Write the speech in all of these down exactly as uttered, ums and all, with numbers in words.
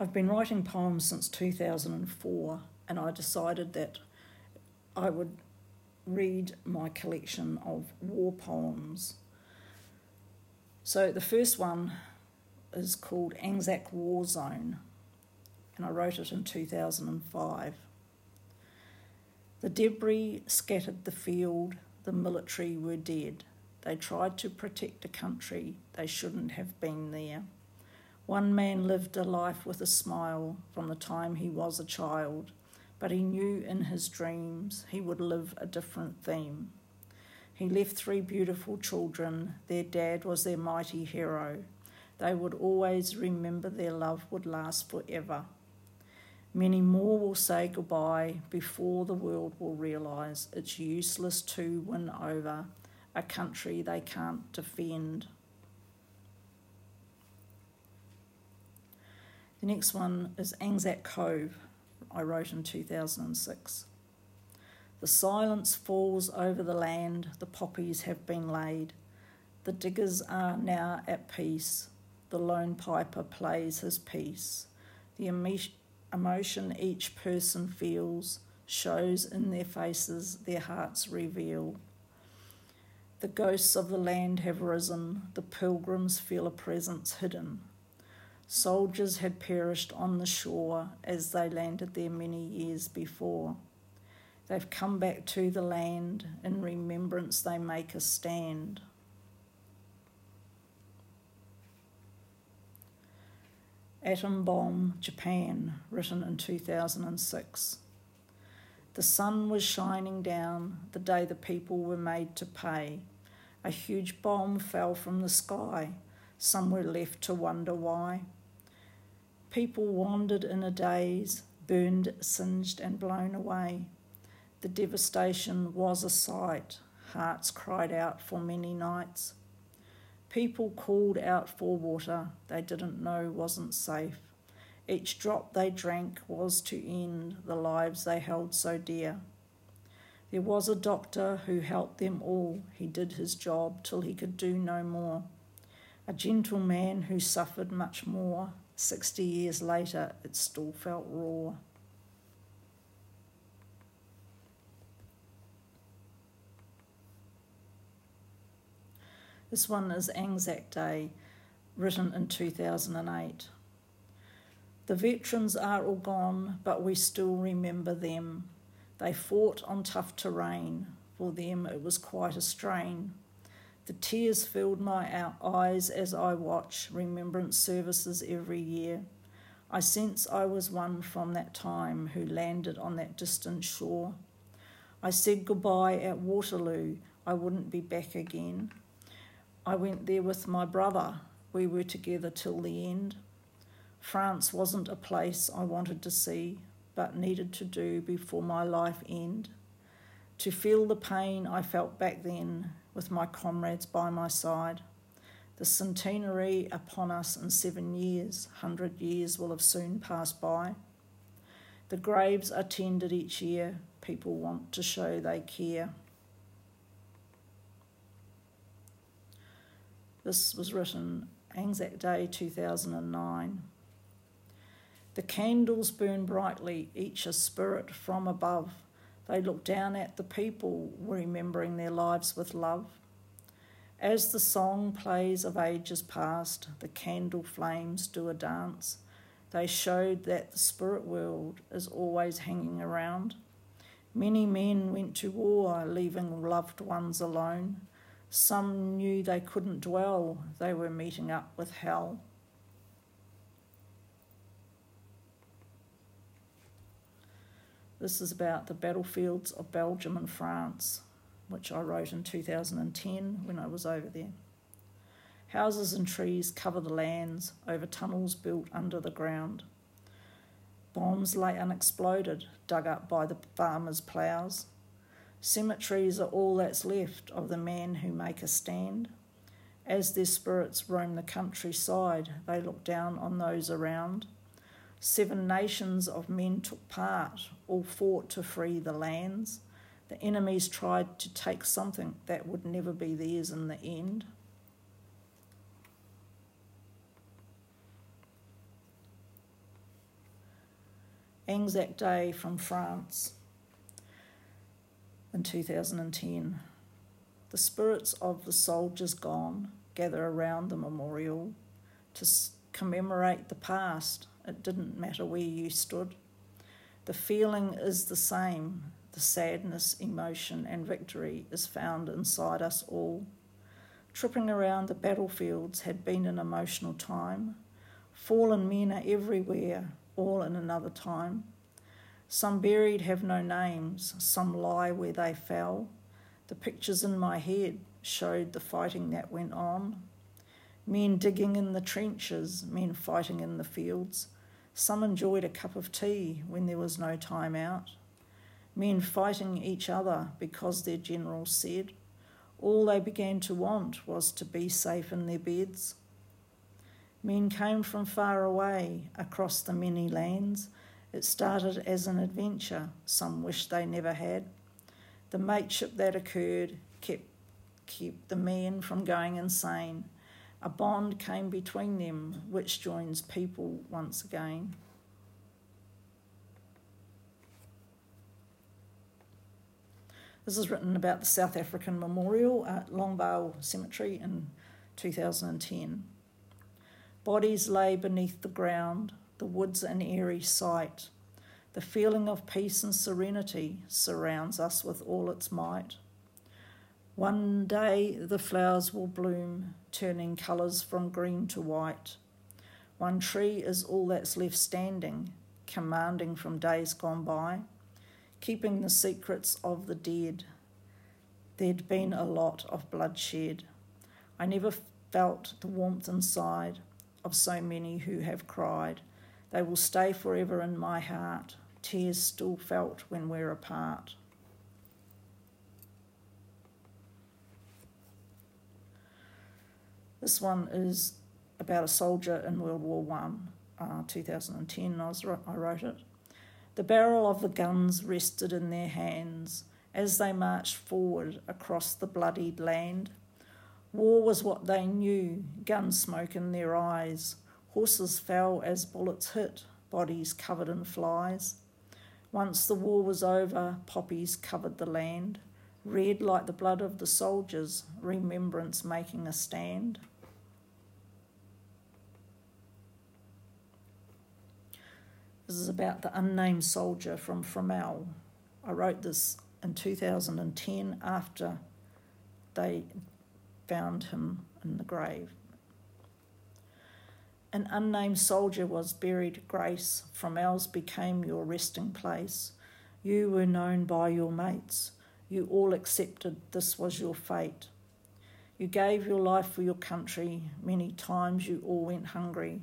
I've been writing poems since two thousand four, and I decided that I would read my collection of war poems. So the first one is called Anzac War Zone, and I wrote it in two thousand five. The debris scattered the field, the military were dead. They tried to protect a country, they shouldn't have been there. One man lived a life with a smile from the time he was a child, but he knew in his dreams he would live a different theme. He left three beautiful children, their dad was their mighty hero. They would always remember their love would last forever. Many more will say goodbye before the world will realise it's useless to win over a country they can't defend. The next one is Anzac Cove, I wrote in two thousand six. The silence falls over the land, the poppies have been laid. The diggers are now at peace, the lone piper plays his piece. The emotion Emotion each person feels shows in their faces, their hearts reveal. The ghosts of the land have risen, the pilgrims feel a presence hidden. Soldiers had perished on the shore as they landed there many years before. They've come back to the land, in remembrance they make a stand. Atom Bomb, Japan, written in two thousand six. The sun was shining down the day the people were made to pay. A huge bomb fell from the sky. Some were left to wonder why. People wandered in a daze, burned, singed and blown away. The devastation was a sight. Hearts cried out for many nights. People called out for water they didn't know wasn't safe. Each drop they drank was to end the lives they held so dear. There was a doctor who helped them all. He did his job till he could do no more. A gentle man who suffered much more. Sixty years later, it still felt raw. This one is Anzac Day, written in two thousand eight. The veterans are all gone, but we still remember them. They fought on tough terrain. For them, it was quite a strain. The tears filled my eyes as I watch remembrance services every year. I sense I was one from that time who landed on that distant shore. I said goodbye at Waterloo. I wouldn't be back again. I went there with my brother. We were together till the end. France wasn't a place I wanted to see, but needed to do before my life end. To feel the pain I felt back then, with my comrades by my side. The centenary upon us in seven years, hundred years will have soon passed by. The graves are tended each year. People want to show they care. This was written Anzac Day two thousand nine. The candles burn brightly, each a spirit from above. They look down at the people, remembering their lives with love. As the song plays of ages past, the candle flames do a dance. They showed that the spirit world is always hanging around. Many men went to war, leaving loved ones alone. Some knew they couldn't dwell, they were meeting up with hell. This is about the battlefields of Belgium and France, which I wrote in two thousand ten when I was over there. Houses and trees cover the lands over tunnels built under the ground. Bombs lay unexploded, dug up by the farmers' ploughs. Cemeteries are all that's left of the men who make a stand. As their spirits roam the countryside, they look down on those around. Seven nations of men took part, all fought to free the lands. The enemies tried to take something that would never be theirs in the end. Anzac Day from France in two thousand ten. The spirits of the soldiers gone gather around the memorial to commemorate the past. It didn't matter where you stood. The feeling is the same. The sadness, emotion and victory is found inside us all. Tripping around the battlefields had been an emotional time. Fallen men are everywhere, all in another time. Some buried have no names, some lie where they fell. The pictures in my head showed the fighting that went on. Men digging in the trenches, men fighting in the fields. Some enjoyed a cup of tea when there was no time out. Men fighting each other because their general said all they began to want was to be safe in their beds. Men came from far away, across the many lands. It started as an adventure some wished they never had. The mateship that occurred kept, kept the men from going insane. A bond came between them, which joins people once again. This is written about the South African Memorial at Longbow Cemetery in two thousand ten. Bodies lay beneath the ground, the woods an eerie sight. The feeling of peace and serenity surrounds us with all its might. One day the flowers will bloom, turning colours from green to white. One tree is all that's left standing, commanding from days gone by, keeping the secrets of the dead. There'd been a lot of bloodshed. I never felt the warmth inside of so many who have cried. They will stay forever in my heart, tears still felt when we're apart. This one is about a soldier in World War One, uh, two thousand ten, I, was, I wrote it. The barrel of the guns rested in their hands as they marched forward across the bloodied land. War was what they knew, gun smoke in their eyes. Horses fell as bullets hit, bodies covered in flies. Once the war was over, poppies covered the land. Red like the blood of the soldiers, remembrance making a stand. This is about the unnamed soldier from Fromelles. I wrote this in two thousand ten after they found him in the grave. An unnamed soldier was buried, Grace. Fromelles became your resting place. You were known by your mates. You all accepted this was your fate. You gave your life for your country. Many times you all went hungry.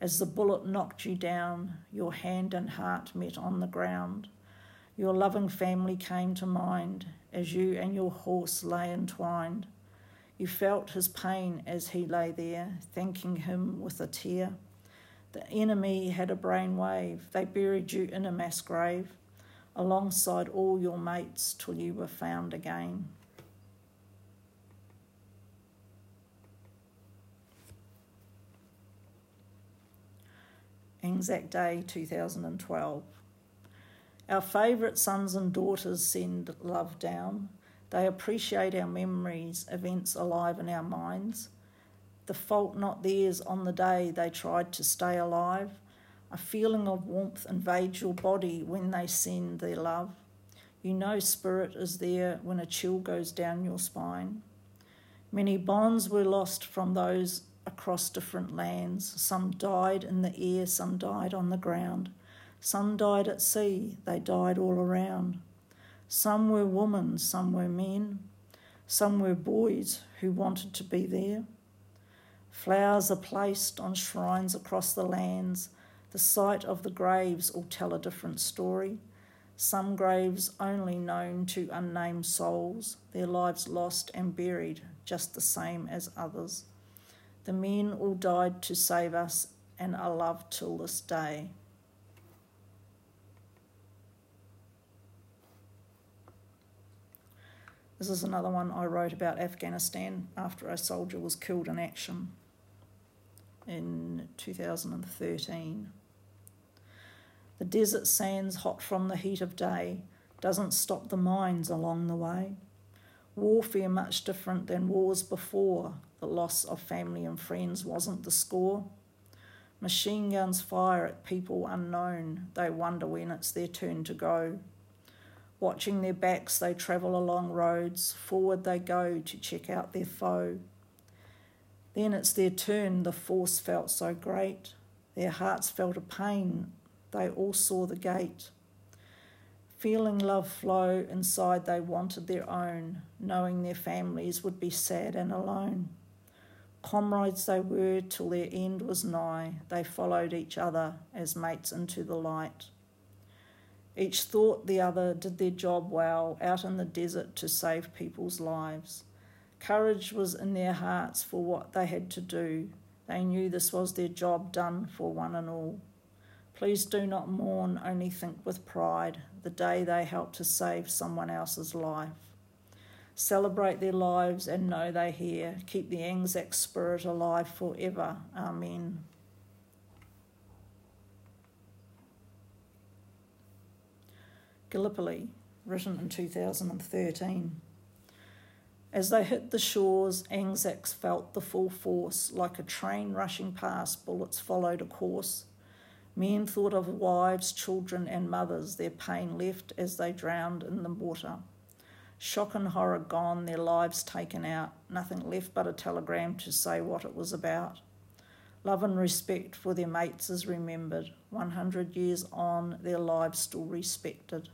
As the bullet knocked you down, your hand and heart met on the ground. Your loving family came to mind as you and your horse lay entwined. You felt his pain as he lay there, thanking him with a tear. The enemy had a brainwave. They buried you in a mass grave alongside all your mates till you were found again. Anzac Day two thousand twelve. Our favourite sons and daughters send love down. They appreciate our memories, events alive in our minds. The fault not theirs on the day they tried to stay alive. A feeling of warmth invades your body when they send their love. You know spirit is there when a chill goes down your spine. Many bonds were lost from those across different lands. Some died in the air, some died on the ground. Some died at sea, they died all around. Some were women, some were men. Some were boys who wanted to be there. Flowers are placed on shrines across the lands. The sight of the graves all tell a different story. Some graves only known to unnamed souls, their lives lost and buried, just the same as others. The men all died to save us and are loved till this day. This is another one I wrote about Afghanistan after a soldier was killed in action in two thousand thirteen. The desert sands hot from the heat of day doesn't stop the mines along the way. Warfare much different than wars before. The loss of family and friends wasn't the score. Machine guns fire at people unknown. They wonder when it's their turn to go. Watching their backs, they travel along roads. Forward they go to check out their foe. Then it's their turn, the force felt so great. Their hearts felt a pain. They all saw the gate. Feeling love flow inside, they wanted their own, knowing their families would be sad and alone. Comrades they were till their end was nigh, they followed each other as mates into the light. Each thought the other did their job well, out in the desert to save people's lives. Courage was in their hearts for what they had to do. They knew this was their job done for one and all. Please do not mourn, only think with pride, the day they helped to save someone else's life. Celebrate their lives and know they hear. Keep the Anzac spirit alive forever. Amen. Gallipoli, written in two thousand thirteen. As they hit the shores, Anzacs felt the full force. Like a train rushing past, bullets followed a course. Men thought of wives, children and mothers, their pain left as they drowned in the water. Shock and horror gone, their lives taken out, nothing left but a telegram to say what it was about. Love and respect for their mates is remembered. one hundred years on, their lives still respected.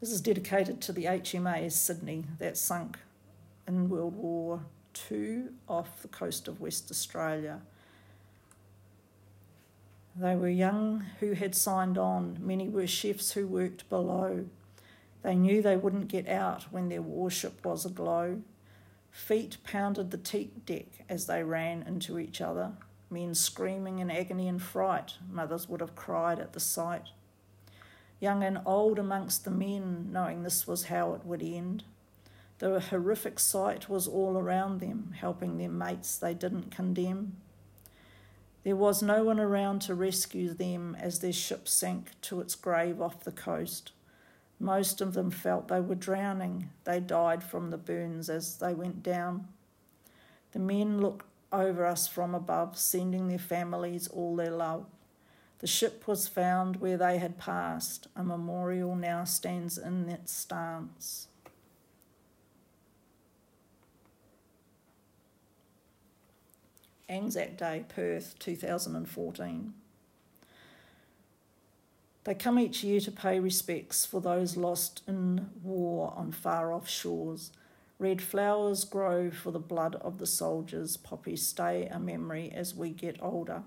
This is dedicated to the H M A S Sydney that sunk in World War Two off the coast of West Australia. They were young who had signed on. Many were chefs who worked below. They knew they wouldn't get out when their warship was aglow. Feet pounded the teak deck as they ran into each other. Men screaming in agony and fright. Mothers would have cried at the sight. Young and old amongst the men, knowing this was how it would end. The horrific sight was all around them, helping their mates they didn't condemn. There was no one around to rescue them as their ship sank to its grave off the coast. Most of them felt they were drowning. They died from the burns as they went down. The men looked over us from above, sending their families all their love. The ship was found where they had passed. A memorial now stands in its stance. Anzac Day, Perth, two thousand fourteen. They come each year to pay respects for those lost in war on far-off shores. Red flowers grow for the blood of the soldiers. Poppies stay a memory as we get older.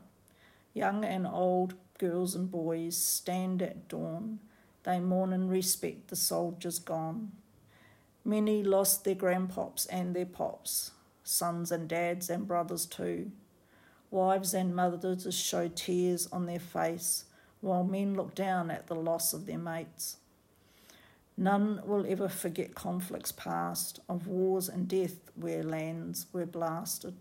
Young and old, girls and boys, stand at dawn. They mourn and respect the soldiers gone. Many lost their grandpops and their pops. Sons and dads and brothers too. Wives and mothers show tears on their face, while men look down at the loss of their mates. None will ever forget conflicts past, of wars and death where lands were blasted.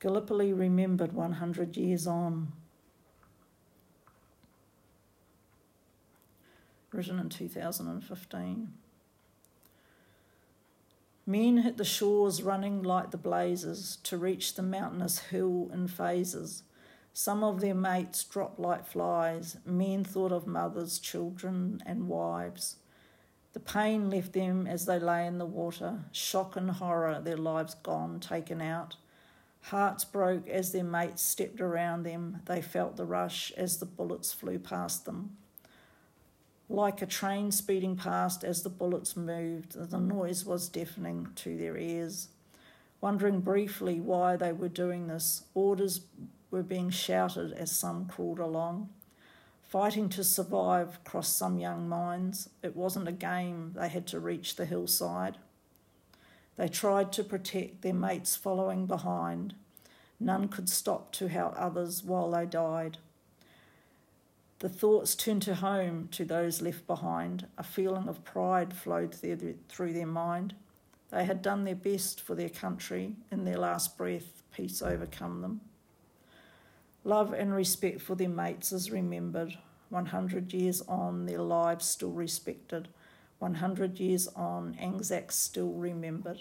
Gallipoli remembered one hundred years on. Written in two thousand fifteen. Men hit the shores running like the blazes to reach the mountainous hill in phases. Some of their mates dropped like flies. Men thought of mothers, children and wives. The pain left them as they lay in the water. Shock and horror, their lives gone, taken out. Hearts broke as their mates stepped around them. They felt the rush as the bullets flew past them. Like a train speeding past as the bullets moved, the noise was deafening to their ears. Wondering briefly why they were doing this, orders were being shouted as some crawled along. Fighting to survive crossed some young minds. It wasn't a game, they had to reach the hillside. They tried to protect their mates following behind. None could stop to help others while they died. The thoughts turned to home, to those left behind. A feeling of pride flowed through their mind. They had done their best for their country. In their last breath, peace overcome them. Love and respect for their mates is remembered. one hundred years on, their lives still respected. one hundred years on, Anzac still remembered.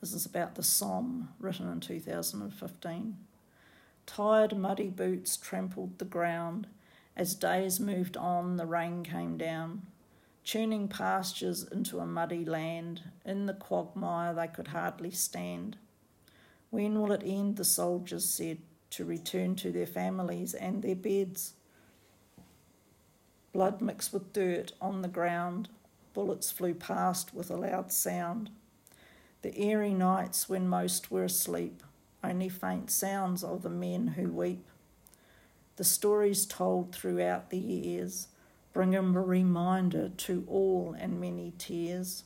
This is about the Somme, written in two thousand fifteen. Tired, muddy boots trampled the ground. As days moved on, the rain came down, churning pastures into a muddy land. In the quagmire they could hardly stand. When will it end, the soldiers said, to return to their families and their beds? Blood mixed with dirt on the ground. Bullets flew past with a loud sound. The eerie nights when most were asleep, only faint sounds of the men who weep. The stories told throughout the years bring a reminder to all and many tears.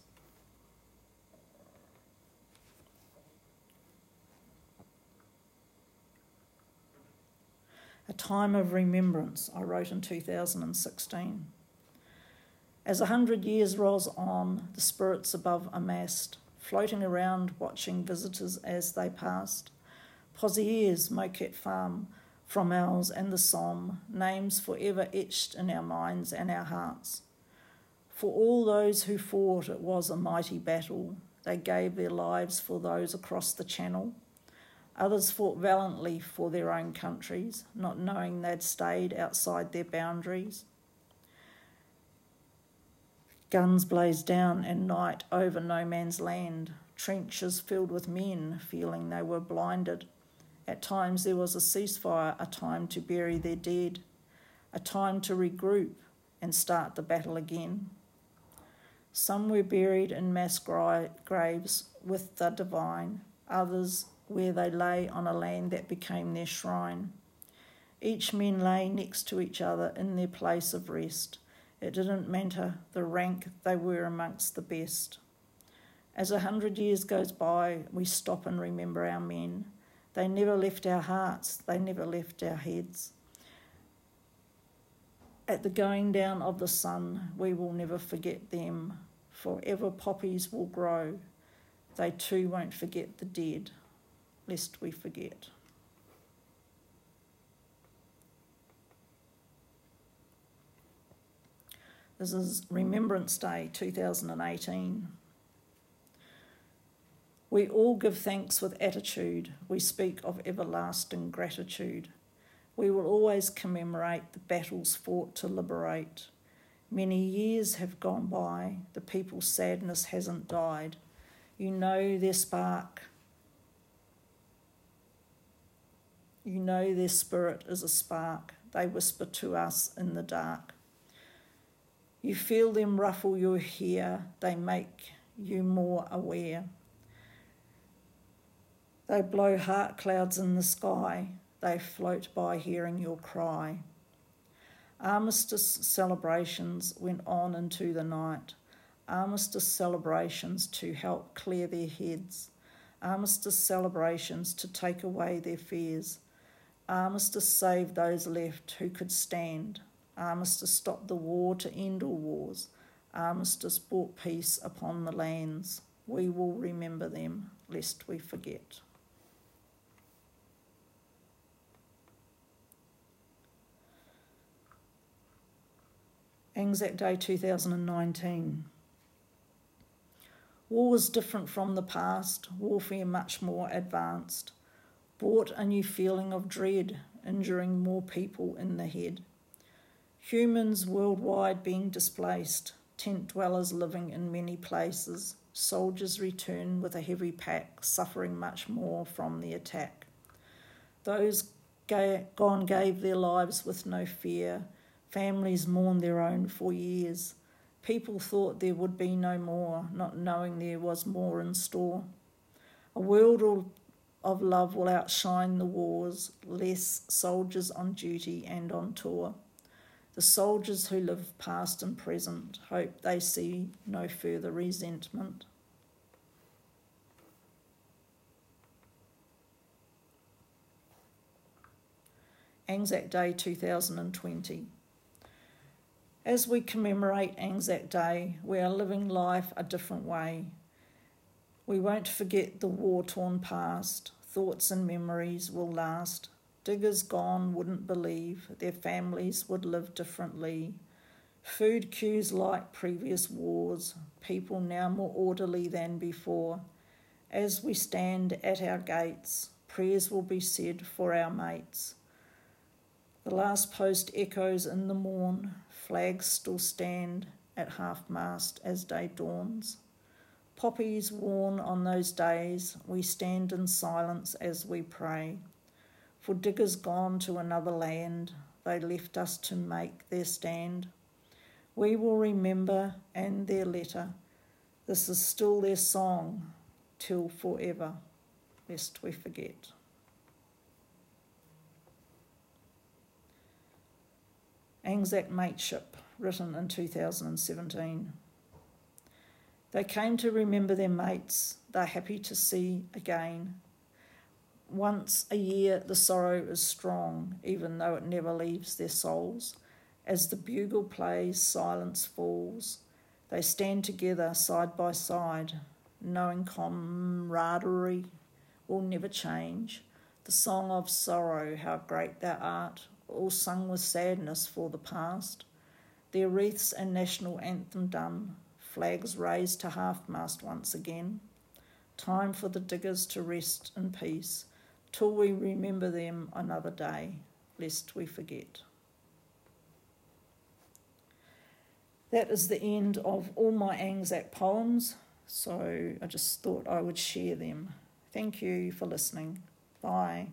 A Time of Remembrance, I wrote in two thousand sixteen. As a hundred years rolls on, the spirits above amassed, floating around, watching visitors as they passed. Pozieres, Mouquet Farm, Fromelles and the Somme, names forever etched in our minds and our hearts. For all those who fought, it was a mighty battle. They gave their lives for those across the channel. Others fought valiantly for their own countries, not knowing they'd stayed outside their boundaries. Guns blazed down and night over no man's land, trenches filled with men feeling they were blinded. At times there was a ceasefire, a time to bury their dead, a time to regroup and start the battle again. Some were buried in mass gra- graves with the divine, others where they lay on a land that became their shrine. Each men lay next to each other in their place of rest. It didn't matter the rank, they were amongst the best. As a hundred years goes by, we stop and remember our men. They never left our hearts, they never left our heads. At the going down of the sun, we will never forget them. Forever poppies will grow. They too won't forget the dead, lest we forget. This is Remembrance Day two thousand eighteen. We all give thanks with attitude. We speak of everlasting gratitude. We will always commemorate the battles fought to liberate. Many years have gone by. The people's sadness hasn't died. You know their spark. You know their spirit is a spark. They whisper to us in the dark. You feel them ruffle your hair, they make you more aware. They blow heart clouds in the sky, they float by hearing your cry. Armistice celebrations went on into the night, armistice celebrations to help clear their heads, armistice celebrations to take away their fears, armistice saved those left who could stand. Armistice stopped the war to end all wars. Armistice brought peace upon the lands. We will remember them, lest we forget. Anzac Day two thousand nineteen. War was different from the past, warfare much more advanced. Brought a new feeling of dread, injuring more people in the head. Humans worldwide being displaced, tent dwellers living in many places, soldiers return with a heavy pack, suffering much more from the attack. Those gone gave their lives with no fear, families mourned their own for years. People thought there would be no more, not knowing there was more in store. A world of love will outshine the wars, less soldiers on duty and on tour. The soldiers who live past and present hope they see no further resentment. Anzac Day two thousand twenty. As we commemorate Anzac Day, we are living life a different way. We won't forget the war-torn past. Thoughts and memories will last. Diggers gone wouldn't believe their families would live differently. Food queues like previous wars, people now more orderly than before. As we stand at our gates, prayers will be said for our mates. The last post echoes in the morn, flags still stand at half-mast as day dawns. Poppies worn on those days, we stand in silence as we pray. For diggers gone to another land, they left us to make their stand. We will remember and their letter. This is still their song, till forever, lest we forget. Anzac Mateship, written in two thousand seventeen. They came to remember their mates they're happy to see again. Once a year the sorrow is strong, even though it never leaves their souls. As the bugle plays, silence falls. They stand together side by side, knowing camaraderie will never change. The song of sorrow, how great thou art, all sung with sadness for the past. Their wreaths and national anthem done, flags raised to half-mast once again. Time for the diggers to rest in peace, till we remember them another day, lest we forget. That is the end of all my Anzac poems, so I just thought I would share them. Thank you for listening. Bye.